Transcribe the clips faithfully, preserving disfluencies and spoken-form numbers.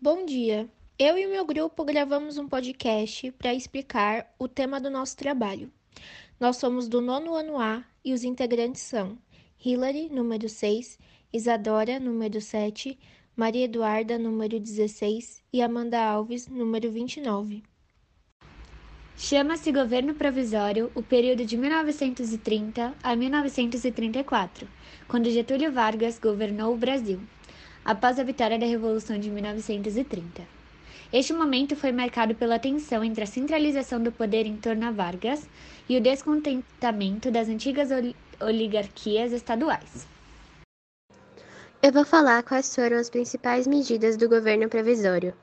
Bom dia! Eu e o meu grupo gravamos um podcast para explicar o tema do nosso trabalho. Nós somos do nono ano A e os integrantes são Hillary, número seis, Isadora, número sete, Maria Eduarda, número dezesseis e Amanda Alves, número vinte e nove. Chama-se Governo Provisório o período de mil novecentos e trinta a mil novecentos e trinta e quatro, quando Getúlio Vargas governou o Brasil, após a vitória da Revolução de mil novecentos e trinta. Este momento foi marcado pela tensão entre a centralização do poder em torno a Vargas e o descontentamento das antigas ol- oligarquias estaduais. Eu vou falar quais foram as principais medidas do governo provisório.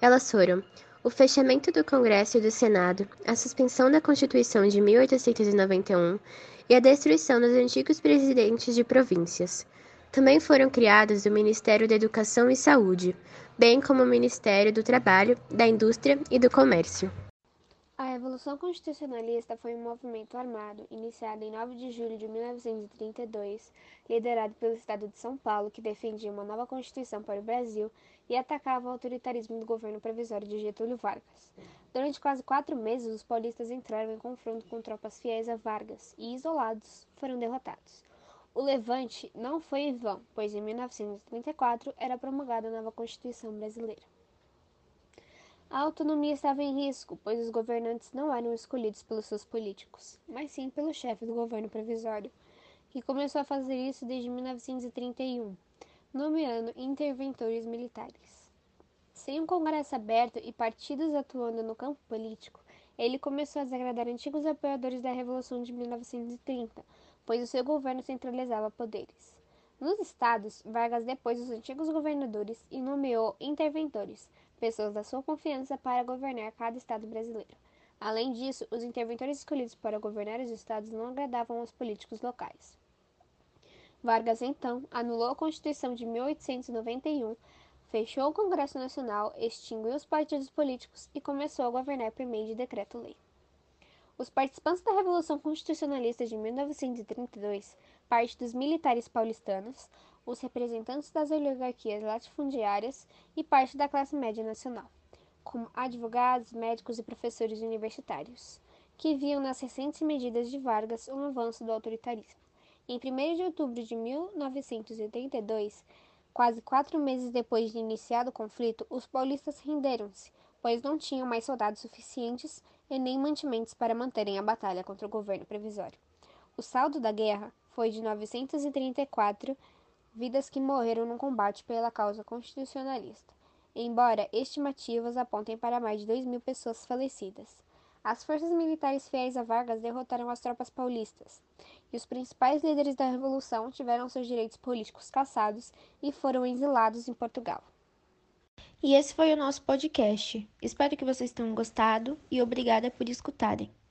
Elas foram o fechamento do Congresso e do Senado, a suspensão da Constituição de mil oitocentos e noventa e um e a destruição dos antigos presidentes de províncias. Também foram criados o Ministério da Educação e Saúde, bem como o Ministério do Trabalho, da Indústria e do Comércio. A Revolução Constitucionalista foi um movimento armado, iniciado em nove de julho de mil novecentos e trinta e dois, liderado pelo Estado de São Paulo, que defendia uma nova Constituição para o Brasil e atacava o autoritarismo do governo provisório de Getúlio Vargas. Durante quase quatro meses, os paulistas entraram em confronto com tropas fiéis a Vargas e, isolados, foram derrotados. O levante não foi em vão, pois em mil novecentos e trinta e quatro era promulgada a nova Constituição brasileira. A autonomia estava em risco, pois os governantes não eram escolhidos pelos seus políticos, mas sim pelo chefe do governo provisório, que começou a fazer isso desde mil novecentos e trinta e um, nomeando interventores militares. Sem um congresso aberto e partidos atuando no campo político, ele começou a desagradar antigos apoiadores da Revolução de mil novecentos e trinta, pois o seu governo centralizava poderes. Nos estados, Vargas depôs os antigos governadores e nomeou interventores, pessoas da sua confiança para governar cada estado brasileiro. Além disso, os interventores escolhidos para governar os estados não agradavam aos políticos locais. Vargas, então, anulou a Constituição de mil oitocentos e noventa e um, fechou o Congresso Nacional, extinguiu os partidos políticos e começou a governar por meio de decreto-lei. Os participantes da Revolução Constitucionalista de mil novecentos e trinta e dois, parte dos militares paulistanos, os representantes das oligarquias latifundiárias e parte da classe média nacional, como advogados, médicos e professores universitários, que viam nas recentes medidas de Vargas um avanço do autoritarismo. Em primeiro de outubro de mil novecentos e oitenta e dois, quase quatro meses depois de iniciado o conflito, os paulistas renderam-se, pois não tinham mais soldados suficientes e nem mantimentos para manterem a batalha contra o governo provisório. O saldo da guerra foi de novecentos e trinta e quatro vidas que morreram no combate pela causa constitucionalista, embora estimativas apontem para mais de dois mil pessoas falecidas. As forças militares fiéis a Vargas derrotaram as tropas paulistas, e os principais líderes da Revolução tiveram seus direitos políticos cassados e foram exilados em Portugal. E esse foi o nosso podcast. Espero que vocês tenham gostado e obrigada por escutarem.